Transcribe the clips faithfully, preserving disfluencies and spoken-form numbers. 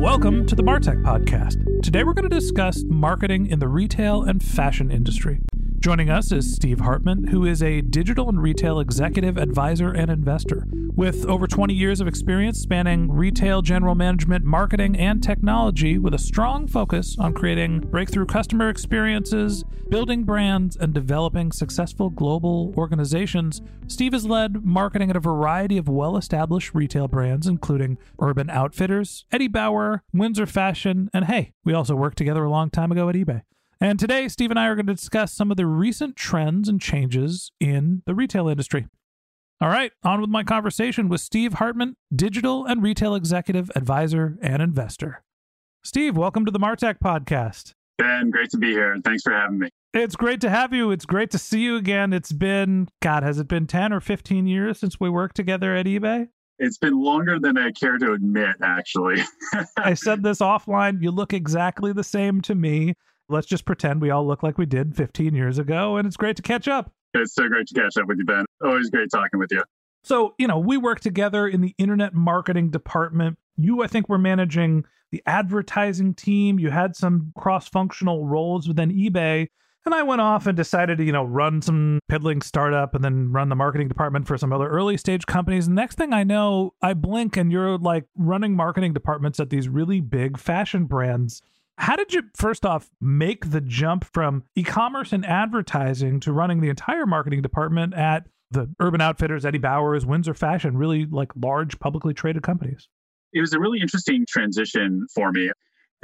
Welcome to the MarTech Podcast. Today we're going to discuss marketing in the retail and fashion industry. Joining us is Steve Hartman, who is a digital and retail executive, advisor, and investor. With over twenty years of experience spanning retail, general management, marketing, and technology, with a strong focus on creating breakthrough customer experiences, building brands, and developing successful global organizations, Steve has led marketing at a variety of well-established retail brands, including Urban Outfitters, Eddie Bauer, Windsor Fashion, and hey, we also worked together a long time ago at eBay. And today, Steve and I are going to discuss some of the recent trends and changes in the retail industry. All right, on with my conversation with Steve Hartman, digital and retail executive, advisor, and investor. Steve, welcome to the MarTech Podcast. Ben, great to be here. Thanks for having me. It's great to have you. It's great to see you again. It's been, God, has it been ten or fifteen years since we worked together at eBay? It's been longer than I care to admit, actually. I said this offline. You look exactly the same to me. Let's just pretend we all look like we did fifteen years ago, and it's great to catch up. It's so great to catch up with you, Ben. Always great talking with you. So, you know, we worked together in the internet marketing department. You, I think, were managing the advertising team. You had some cross-functional roles within eBay. And I went off and decided to, you know, run some piddling startup and then run the marketing department for some other early stage companies. And next thing I know, I blink and you're like running marketing departments at these really big fashion brands. How did you, first off, make the jump from e-commerce and advertising to running the entire marketing department at the Urban Outfitters, Eddie Bauer's, Windsor Fashion, really like large publicly traded companies? It was a really interesting transition for me.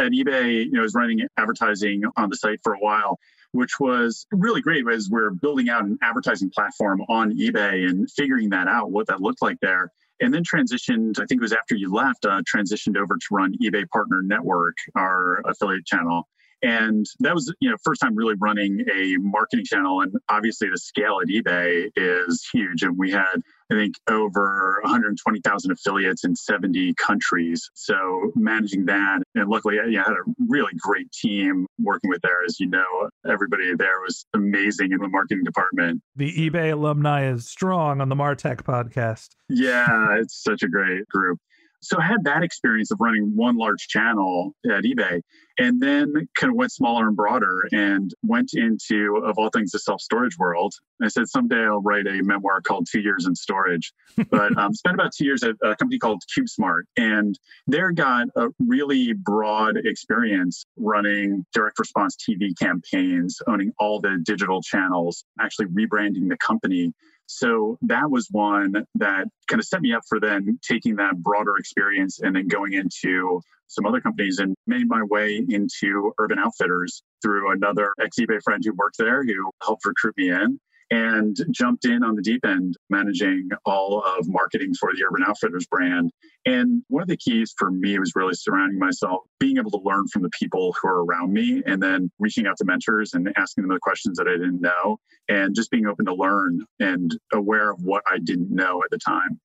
At eBay, you know, I was running advertising on the site for a while, which was really great as we're building out an advertising platform on eBay and figuring that out, what that looked like there. And then transitioned, I think it was after you left, uh, transitioned over to run eBay Partner Network, our affiliate channel. And that was, you know, first time really running a marketing channel. And obviously the scale at eBay is huge. And we had, I think, over one hundred twenty thousand affiliates in seventy countries. So managing that, and luckily I yeah, had a really great team working with there. As you know, everybody there was amazing in the marketing department. The eBay alumni is strong on the MarTech Podcast. Yeah, it's such a great group. So I had that experience of running one large channel at eBay and then kind of went smaller and broader and went into, of all things, the self-storage world. I said, someday I'll write a memoir called Two Years in Storage. But um, spent about two years at a company called CubeSmart. And there got a really broad experience running direct response T V campaigns, owning all the digital channels, actually rebranding the company. So that was one that kind of set me up for then taking that broader experience and then going into some other companies and made my way into Urban Outfitters through another ex-eBay friend who worked there who helped recruit me in and jumped in on the deep end, managing all of marketing for the Urban Outfitters brand. And one of the keys for me was really surrounding myself, being able to learn from the people who are around me and then reaching out to mentors and asking them the questions that I didn't know and just being open to learn and aware of what I didn't know at the time.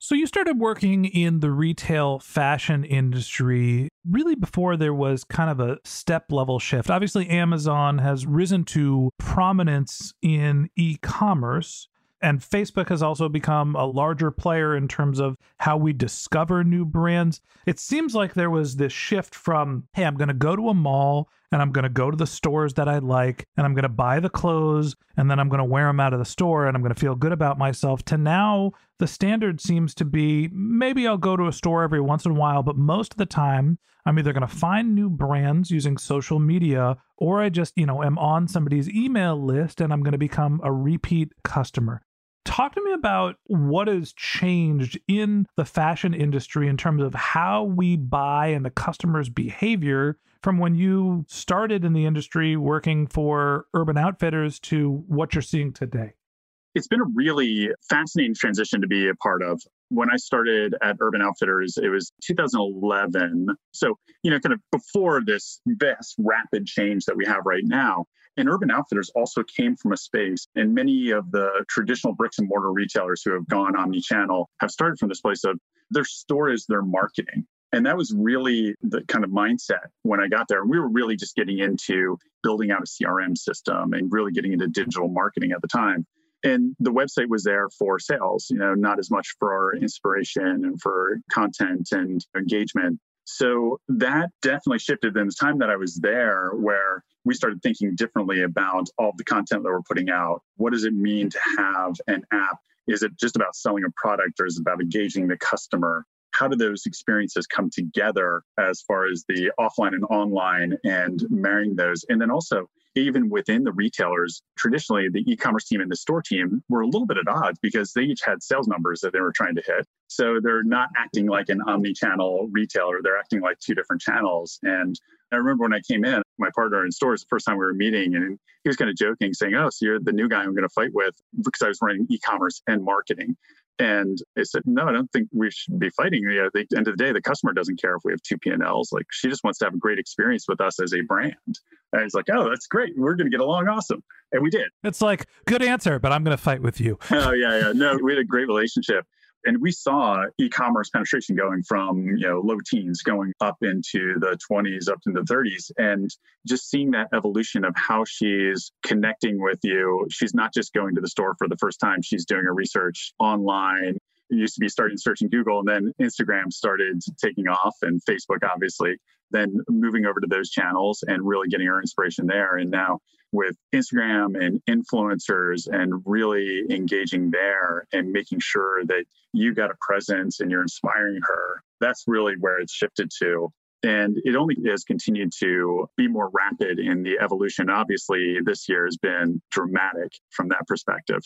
So you started working in the retail fashion industry really before there was kind of a step level shift. Obviously, Amazon has risen to prominence in e-commerce, and Facebook has also become a larger player in terms of how we discover new brands. It seems like there was this shift from, hey, I'm going to go to a mall and I'm going to go to the stores that I like and I'm going to buy the clothes and then I'm going to wear them out of the store and I'm going to feel good about myself, to now the standard seems to be maybe I'll go to a store every once in a while, but most of the time I'm either going to find new brands using social media or I just, you know, am on somebody's email list and I'm going to become a repeat customer. Talk to me about what has changed in the fashion industry in terms of how we buy and the customer's behavior from when you started in the industry working for Urban Outfitters to what you're seeing today. It's been a really fascinating transition to be a part of. When I started at Urban Outfitters, it was two thousand eleven. So, you know, kind of before this vast rapid change that we have right now. And Urban Outfitters also came from a space, and many of the traditional bricks and mortar retailers who have gone omni-channel have started from this place of their store is their marketing. And that was really the kind of mindset when I got there. And we were really just getting into building out a C R M system and really getting into digital marketing at the time. And the website was there for sales, you know, not as much for inspiration and for content and engagement. So that definitely shifted in the time that I was there, where we started thinking differently about all the content that we're putting out. What does it mean to have an app? Is it just about selling a product, or is it about engaging the customer? How do those experiences come together as far as the offline and online and marrying those? And then also, even within the retailers, traditionally, the e-commerce team and the store team were a little bit at odds because they each had sales numbers that they were trying to hit. So they're not acting like an omni-channel retailer. They're acting like two different channels. And I remember when I came in, my partner in stores, the first time we were meeting, and he was kind of joking, saying, oh, so you're the new guy I'm going to fight with, because I was running e-commerce and marketing. And I said, no, I don't think we should be fighting. You know, at the end of the day, the customer doesn't care if we have two P and L's. Like, she just wants to have a great experience with us as a brand. And he's like, oh, that's great. We're going to get along awesome. And we did. It's like, good answer, but I'm going to fight with you. Oh, yeah, yeah. No, we had a great relationship. And we saw e-commerce penetration going from, you know, low teens going up into the twenties, up into the thirties. And just seeing that evolution of how she's connecting with you. She's not just going to the store for the first time. She's doing her research online. It used to be starting searching Google, and then Instagram started taking off, and Facebook, obviously, then moving over to those channels and really getting her inspiration there. And now with Instagram and influencers and really engaging there and making sure that you got a presence and you're inspiring her, that's really where it's shifted to. And it only has continued to be more rapid in the evolution. Obviously, this year has been dramatic from that perspective.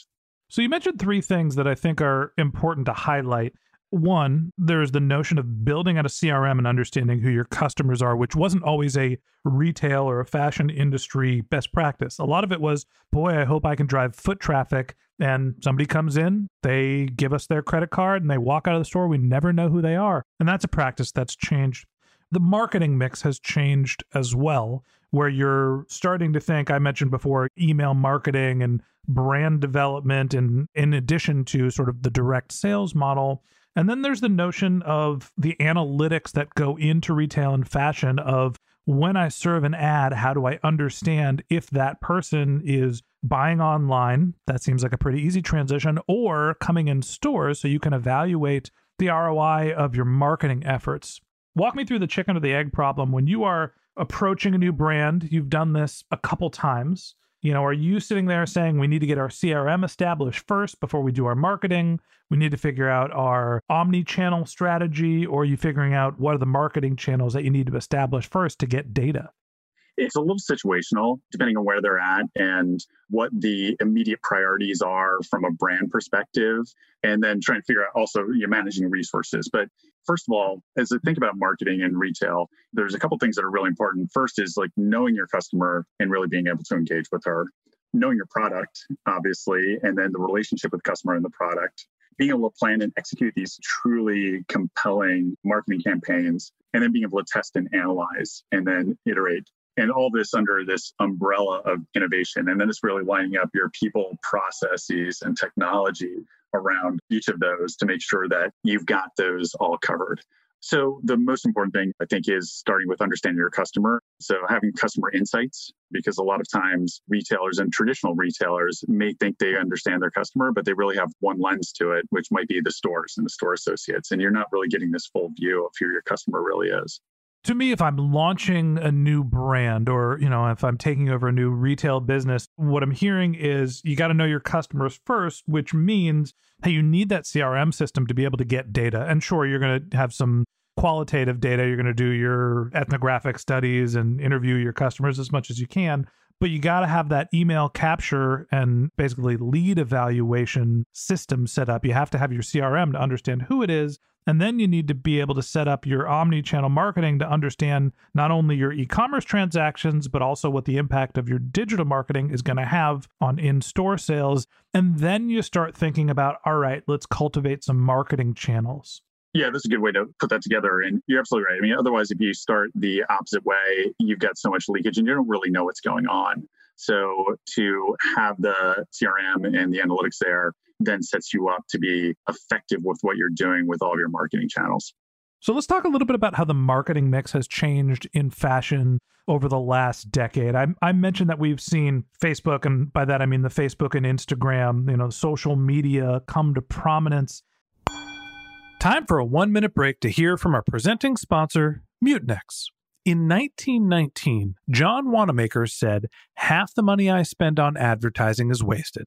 So you mentioned three things that I think are important to highlight. One, there's the notion of building out a C R M and understanding who your customers are, which wasn't always a retail or a fashion industry best practice. A lot of it was, boy, I hope I can drive foot traffic. And somebody comes in, they give us their credit card, and they walk out of the store. We never know who they are. And that's a practice that's changed. The marketing mix has changed as well, where you're starting to think, I mentioned before, email marketing and brand development, and in addition to sort of the direct sales model. And then there's the notion of the analytics that go into retail and fashion of, when I serve an ad, how do I understand if that person is buying online? That seems like a pretty easy transition, or coming in stores, so you can evaluate the R O I of your marketing efforts. Walk me through the chicken or the egg problem. When you are approaching a new brand, you've done this a couple times. You know, are you sitting there saying we need to get our C R M established first before we do our marketing? We need to figure out our omni-channel strategy, or are you figuring out what are the marketing channels that you need to establish first to get data? It's a little situational, depending on where they're at and what the immediate priorities are from a brand perspective, and then trying to figure out also you're managing resources. But first of all, as I think about marketing and retail, there's a couple things that are really important. First is like knowing your customer and really being able to engage with her, knowing your product, obviously, and then the relationship with the customer and the product, being able to plan and execute these truly compelling marketing campaigns, and then being able to test and analyze and then iterate. And all this under this umbrella of innovation. And then it's really lining up your people, processes, and technology around each of those to make sure that you've got those all covered. So the most important thing, I think, is starting with understanding your customer. So having customer insights, because a lot of times retailers and traditional retailers may think they understand their customer, but they really have one lens to it, which might be the stores and the store associates. And you're not really getting this full view of who your customer really is. To me, if I'm launching a new brand or, you know, if I'm taking over a new retail business, what I'm hearing is you got to know your customers first, which means, hey, you need that C R M system to be able to get data. And sure, you're going to have some qualitative data. You're going to do your ethnographic studies and interview your customers as much as you can. But you got to have that email capture and basically lead evaluation system set up. You have to have your C R M to understand who it is. And then you need to be able to set up your omni-channel marketing to understand not only your e-commerce transactions, but also what the impact of your digital marketing is going to have on in-store sales. And then you start thinking about, all right, let's cultivate some marketing channels. Yeah, that's a good way to put that together. And you're absolutely right. I mean, otherwise, if you start the opposite way, you've got so much leakage and you don't really know what's going on. So to have the C R M and the analytics there then sets you up to be effective with what you're doing with all of your marketing channels. So let's talk a little bit about how the marketing mix has changed in fashion over the last decade. I, I mentioned that we've seen Facebook, and by that I mean the Facebook and Instagram, you know, social media come to prominence. Time for a one-minute break to hear from our presenting sponsor, Mutinex. In nineteen nineteen, John Wanamaker said, "Half the money I spend on advertising is wasted.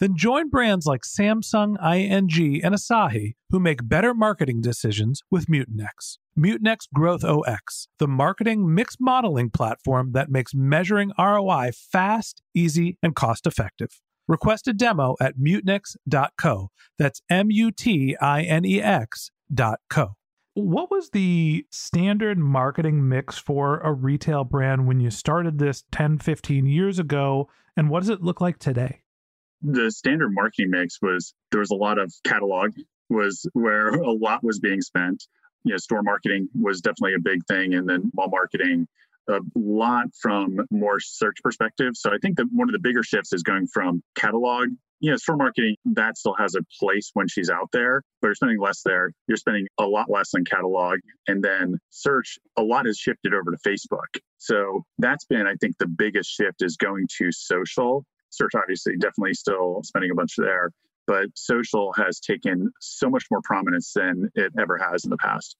Then join brands like Samsung, I N G, and Asahi who make better marketing decisions with Mutinex. Mutinex Growth O X, the marketing mix modeling platform that makes measuring R O I fast, easy, and cost-effective. Request a demo at mutinex dot co. That's M U T I N E X dot co. What was the standard marketing mix for a retail brand when you started this ten, fifteen years ago? And what does it look like today? The standard marketing mix was, there was a lot of catalog, was where a lot was being spent. You know, store marketing was definitely a big thing. And then mall marketing, a lot from more search perspective. So I think that one of the bigger shifts is going from catalog. You know, store marketing, that still has a place when she's out there, but you're spending less there. You're spending a lot less on catalog. And then search, a lot has shifted over to Facebook. So that's been, I think, the biggest shift is going to social. Search, obviously, definitely still spending a bunch there, but social has taken so much more prominence than it ever has in the past.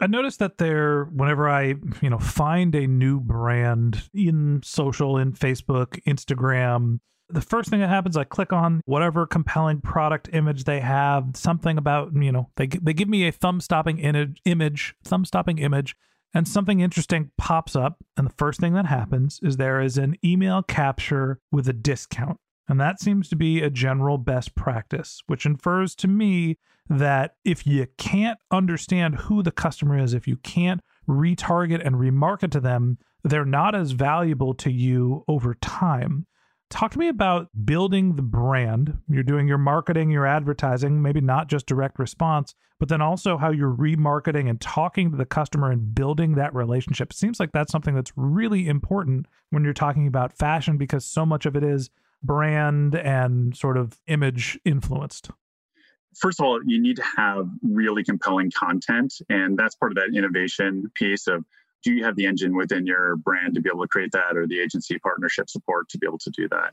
I noticed that there, whenever I, you know, find a new brand in social, in Facebook, Instagram, the first thing that happens, I click on whatever compelling product image they have, something about, you know, they they give me a thumb-stopping in- image, thumb-stopping image, and something interesting pops up. And the first thing that happens is there is an email capture with a discount. And that seems to be a general best practice, which infers to me that if you can't understand who the customer is, if you can't retarget and remarket to them, they're not as valuable to you over time. Talk to me about building the brand. You're doing your marketing, your advertising, maybe not just direct response, but then also how you're remarketing and talking to the customer and building that relationship. It seems like that's something that's really important when you're talking about fashion because so much of it is brand and sort of image influenced. First of all, you need to have really compelling content. And that's part of that innovation piece of, do you have the engine within your brand to be able to create that, or the agency partnership support to be able to do that?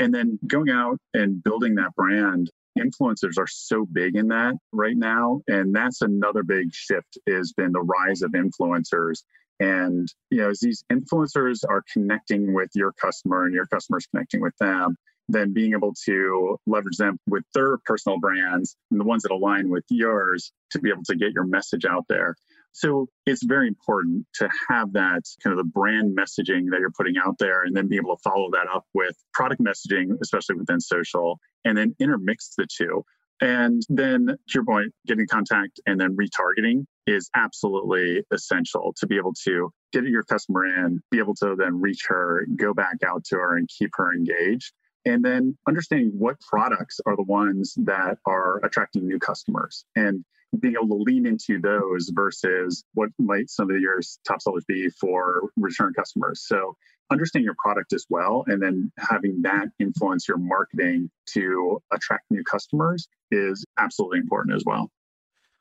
And then going out and building that brand. Influencers are so big in that right now. And that's another big shift, has been the rise of influencers. And, you know, as these influencers are connecting with your customer and your customers connecting with them, then being able to leverage them with their personal brands and the ones that align with yours to be able to get your message out there. So it's very important to have that kind of the brand messaging that you're putting out there, and then be able to follow that up with product messaging, especially within social, and then intermix the two. And then to your point, getting contact and then retargeting is absolutely essential to be able to get your customer in, be able to then reach her, go back out to her and keep her engaged. And then understanding what products are the ones that are attracting new customers and being able to lean into those versus what might some of your top sellers be for return customers. So understanding your product as well, and then having that influence your marketing to attract new customers is absolutely important as well.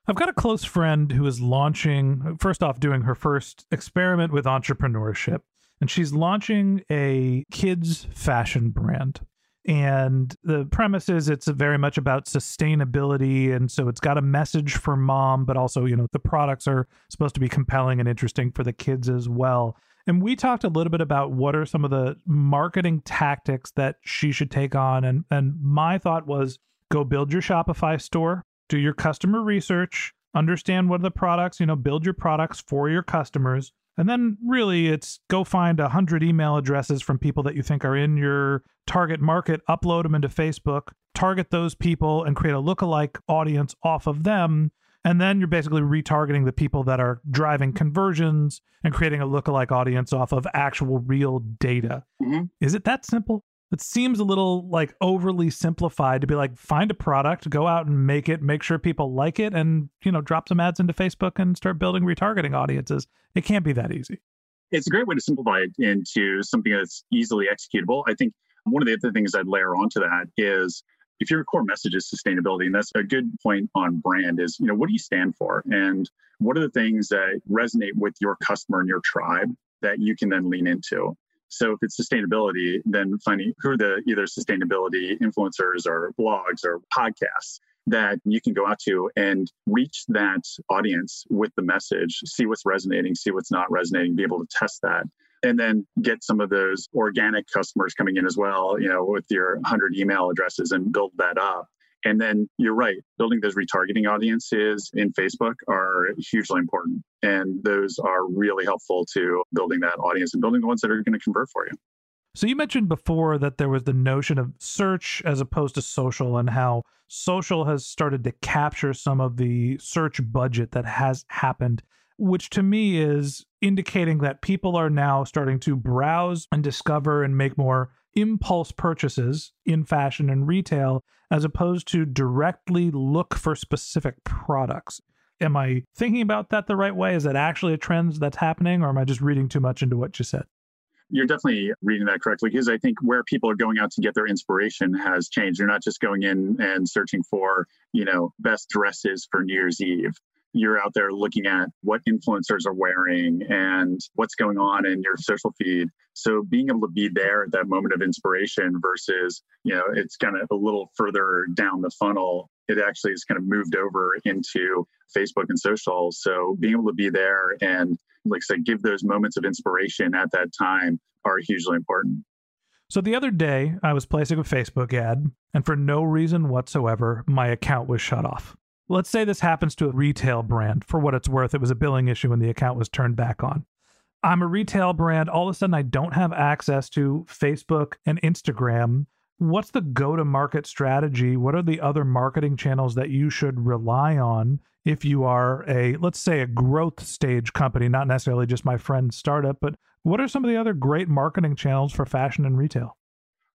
I've got a close friend who is launching, first off, doing her first experiment with entrepreneurship. And she's launching a kids' fashion brand. And the premise is it's very much about sustainability. And so it's got a message for mom, but also, you know, the products are supposed to be compelling and interesting for the kids as well. And we talked a little bit about what are some of the marketing tactics that she should take on. And, and my thought was, go build your Shopify store, do your customer research, understand what are the products, you know, build your products for your customers. And then really it's go find a hundred email addresses from people that you think are in your target market, upload them into Facebook, target those people and create a lookalike audience off of them. And then you're basically retargeting the people that are driving conversions and creating a lookalike audience off of actual real data. Mm-hmm. Is it that simple? It seems a little like overly simplified to be like, find a product, go out and make it, make sure people like it, and, you know, drop some ads into Facebook and start building retargeting audiences. It can't be that easy. It's a great way to simplify it into something that's easily executable. I think one of the other things I'd layer onto that is, if your core message is sustainability, and that's a good point on brand, is, you know, what do you stand for? And what are the things that resonate with your customer and your tribe that you can then lean into? So if it's sustainability, then finding who are the either sustainability influencers or blogs or podcasts that you can go out to and reach that audience with the message, see what's resonating, see what's not resonating, be able to test that, and then get some of those organic customers coming in as well, you know, with your one hundred email addresses, and build that up. And then you're right, building those retargeting audiences in Facebook are hugely important. And those are really helpful to building that audience and building the ones that are going to convert for you. So you mentioned before that there was the notion of search as opposed to social, and how social has started to capture some of the search budget that has happened, which to me is indicating that people are now starting to browse and discover and make more impulse purchases in fashion and retail, as opposed to directly look for specific products. Am I thinking about that the right way? Is that actually a trend that's happening, or am I just reading too much into what you said? You're definitely reading that correctly, because I think where people are going out to get their inspiration has changed. You're not just going in and searching for, you know, best dresses for New Year's Eve. You're out there looking at what influencers are wearing and what's going on in your social feed. So being able to be there at that moment of inspiration versus, you know, it's kind of a little further down the funnel. It actually is kind of moved over into Facebook and social. So being able to be there and, like I said, give those moments of inspiration at that time are hugely important. So the other day I was placing a Facebook ad, and for no reason whatsoever, my account was shut off. Let's say this happens to a retail brand. For what it's worth, it was a billing issue and the account was turned back on. I'm a retail brand. All of a sudden, I don't have access to Facebook and Instagram. What's the go-to-market strategy? What are the other marketing channels that you should rely on if you are a, let's say, a growth stage company, not necessarily just my friend's startup, but what are some of the other great marketing channels for fashion and retail?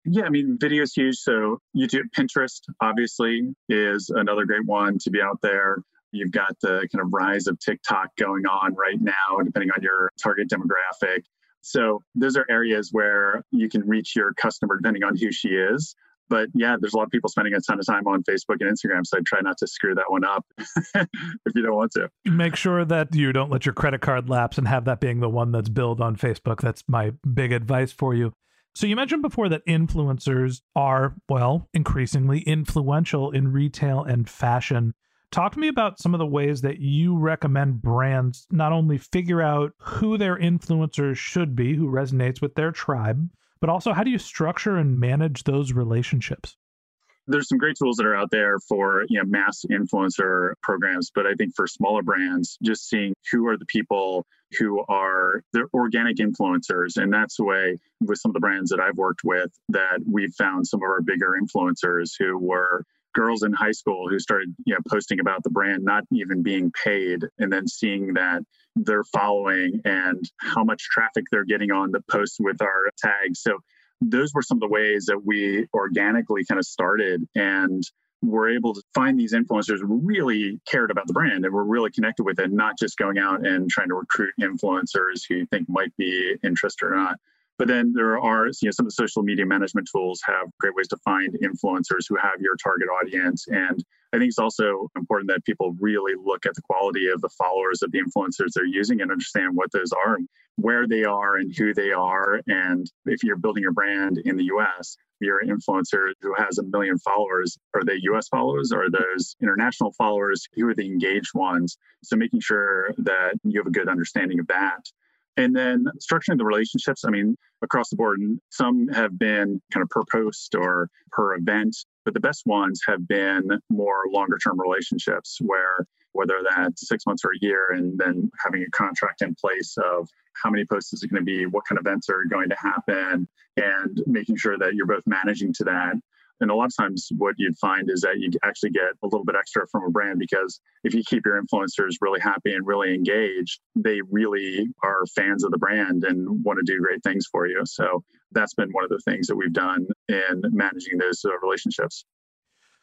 Yeah, I mean, video is huge. So YouTube, Pinterest, obviously, is another great one to be out there. You've got the kind of rise of TikTok going on right now, depending on your target demographic. So those are areas where you can reach your customer depending on who she is. But yeah, there's a lot of people spending a ton of time on Facebook and Instagram, so I try not to screw that one up if you don't want to. Make sure that you don't let your credit card lapse and have that being the one that's billed on Facebook. That's my big advice for you. So you mentioned before that influencers are, well, increasingly influential in retail and fashion. Talk to me about some of the ways that you recommend brands not only figure out who their influencers should be, who resonates with their tribe, but also how do you structure and manage those relationships? There's some great tools that are out there for, you know, mass influencer programs, but I think for smaller brands, just seeing who are the people who are their organic influencers. And that's the way with some of the brands that I've worked with that we've found some of our bigger influencers who were girls in high school who started, you know, posting about the brand, not even being paid, and then seeing that they're following and how much traffic they're getting on the posts with our tags. So those were some of the ways that we organically kind of started and were able to find these influencers who really cared about the brand and were really connected with it, not just going out and trying to recruit influencers who you think might be interested or not. But then there are, you know, some of the social media management tools have great ways to find influencers who have your target audience. And I think it's also important that people really look at the quality of the followers of the influencers they're using and understand what those are, where they are and who they are. And if you're building your brand in the U S, you're an influencer who has a million followers. Are they U S followers? Are those international followers? Who are the engaged ones? So making sure that you have a good understanding of that. And then structuring the relationships, I mean, across the board, some have been kind of per post or per event, but the best ones have been more longer term relationships where whether that's six months or a year and then having a contract in place of how many posts is it going to be, what kind of events are going to happen, and making sure that you're both managing to that. And a lot of times what you'd find is that you actually get a little bit extra from a brand because if you keep your influencers really happy and really engaged, they really are fans of the brand and want to do great things for you. So that's been one of the things that we've done in managing those uh, relationships.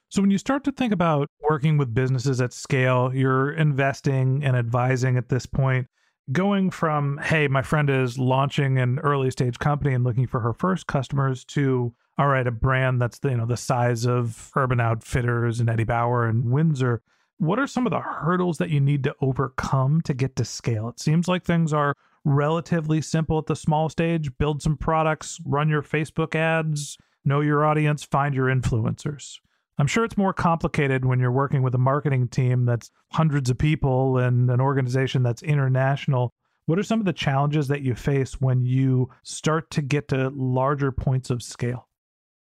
So when you start to think about working with businesses at scale, you're investing and advising at this point, going from, hey, my friend is launching an early stage company and looking for her first customers to, all right, a brand that's the, you know, the size of Urban Outfitters and Eddie Bauer and Windsor. What are some of the hurdles that you need to overcome to get to scale? It seems like things are relatively simple at the small stage. Build some products, run your Facebook ads, know your audience, find your influencers. I'm sure it's more complicated when you're working with a marketing team that's hundreds of people and an organization that's international. What are some of the challenges that you face when you start to get to larger points of scale?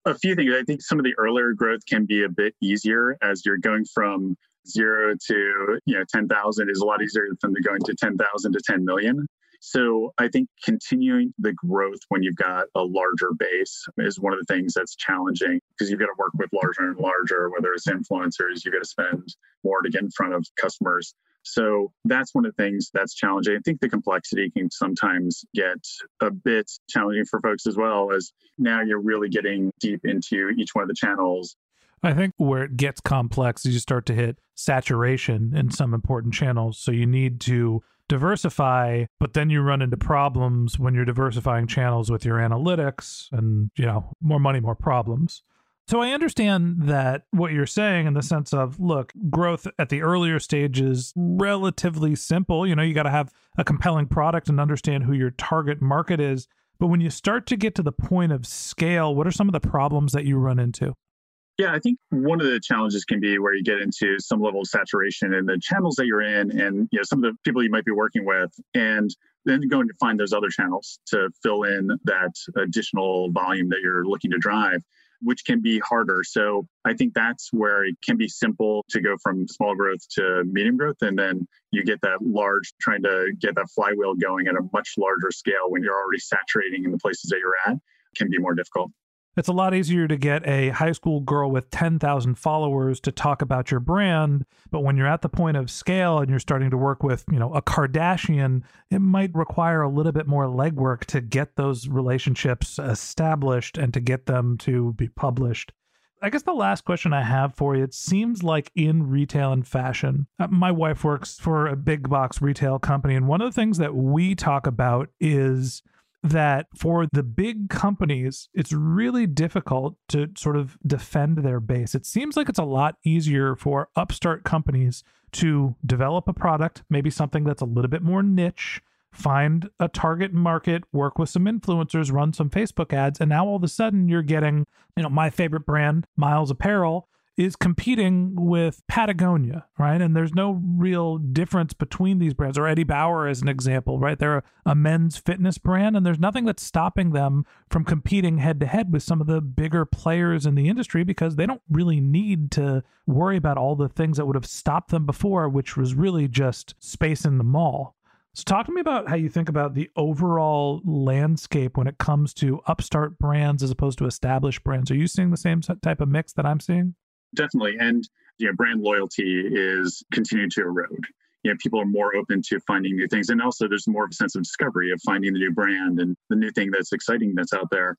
A few things. I think some of the earlier growth can be a bit easier as you're going from zero to, you know, ten thousand is a lot easier than going to ten thousand to ten million. So I think continuing the growth when you've got a larger base is one of the things that's challenging because you've got to work with larger and larger, whether it's influencers, you've got to spend more to get in front of customers. So that's one of the things that's challenging. I think the complexity can sometimes get a bit challenging for folks as well, as now you're really getting deep into each one of the channels. I think where it gets complex is you start to hit saturation in some important channels. So you need to diversify, but then you run into problems when you're diversifying channels with your analytics and, you know, more money, more problems. So I understand that what you're saying in the sense of, look, growth at the earlier stage is relatively simple. You know, you got to have a compelling product and understand who your target market is. But when you start to get to the point of scale, what are some of the problems that you run into? Yeah, I think one of the challenges can be where you get into some level of saturation in the channels that you're in and, you know, some of the people you might be working with, and then going to find those other channels to fill in that additional volume that you're looking to drive, which can be harder. So I think that's where it can be simple to go from small growth to medium growth. And then you get that large, trying to get that flywheel going at a much larger scale when you're already saturating in the places that you're at can be more difficult. It's a lot easier to get a high school girl with ten thousand followers to talk about your brand. But when you're at the point of scale and you're starting to work with, you know, a Kardashian, it might require a little bit more legwork to get those relationships established and to get them to be published. I guess the last question I have for you, it seems like in retail and fashion, my wife works for a big box retail company. And one of the things that we talk about is that for the big companies, it's really difficult to sort of defend their base. It seems like it's a lot easier for upstart companies to develop a product, maybe something that's a little bit more niche, find a target market, work with some influencers, run some Facebook ads. And now all of a sudden you're getting, you know, my favorite brand, Miles Apparel, is competing with Patagonia, right? And there's no real difference between these brands. Or Eddie Bauer is an example, right? They're a, a men's fitness brand, and there's nothing that's stopping them from competing head-to-head with some of the bigger players in the industry, because they don't really need to worry about all the things that would have stopped them before, which was really just space in the mall. So talk to me about how you think about the overall landscape when it comes to upstart brands as opposed to established brands. Are you seeing the same type of mix that I'm seeing? Definitely. And you know, brand loyalty is continuing to erode. You know, people are more open to finding new things. And also there's more of a sense of discovery of finding the new brand and the new thing that's exciting that's out there.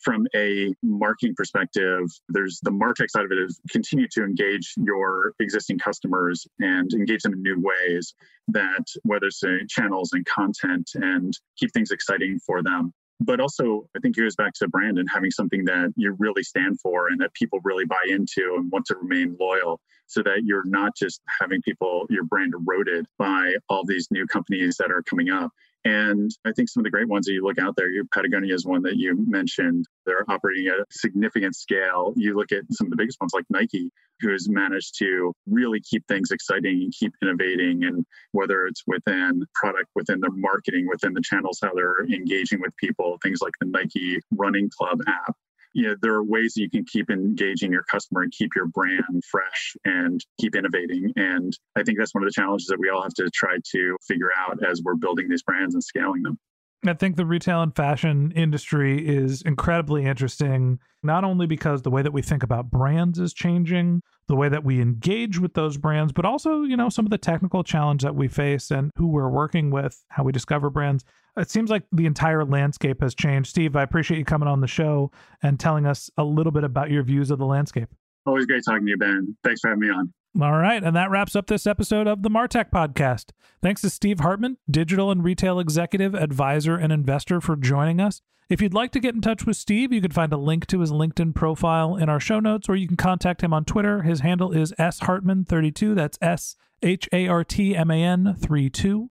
From a marketing perspective, there's the MarTech side of it is continue to engage your existing customers and engage them in new ways, that whether it's uh, channels and content, and keep things exciting for them. But also, I think it goes back to brand and having something that you really stand for and that people really buy into and want to remain loyal, so that you're not just having people, your brand eroded by all these new companies that are coming up. And I think some of the great ones that you look out there, your Patagonia is one that you mentioned. They're operating at a significant scale. You look at some of the biggest ones like Nike, who has managed to really keep things exciting and keep innovating. And whether it's within product, within their marketing, within the channels, how they're engaging with people, things like the Nike Running Club app. You know, there are ways that you can keep engaging your customer and keep your brand fresh and keep innovating. And I think that's one of the challenges that we all have to try to figure out as we're building these brands and scaling them. I think the retail and fashion industry is incredibly interesting, not only because the way that we think about brands is changing, the way that we engage with those brands, but also, you know, some of the technical challenge that we face and who we're working with, how we discover brands. It seems like the entire landscape has changed. Steve, I appreciate you coming on the show and telling us a little bit about your views of the landscape. Always great talking to you, Ben. Thanks for having me on. All right. And that wraps up this episode of the MarTech Podcast. Thanks to Steve Hartman, digital and retail executive, advisor, and investor, for joining us. If you'd like to get in touch with Steve, you can find a link to his LinkedIn profile in our show notes, or you can contact him on Twitter. His handle is S Hartman thirty-two. That's S H A R T M A N thirty-two.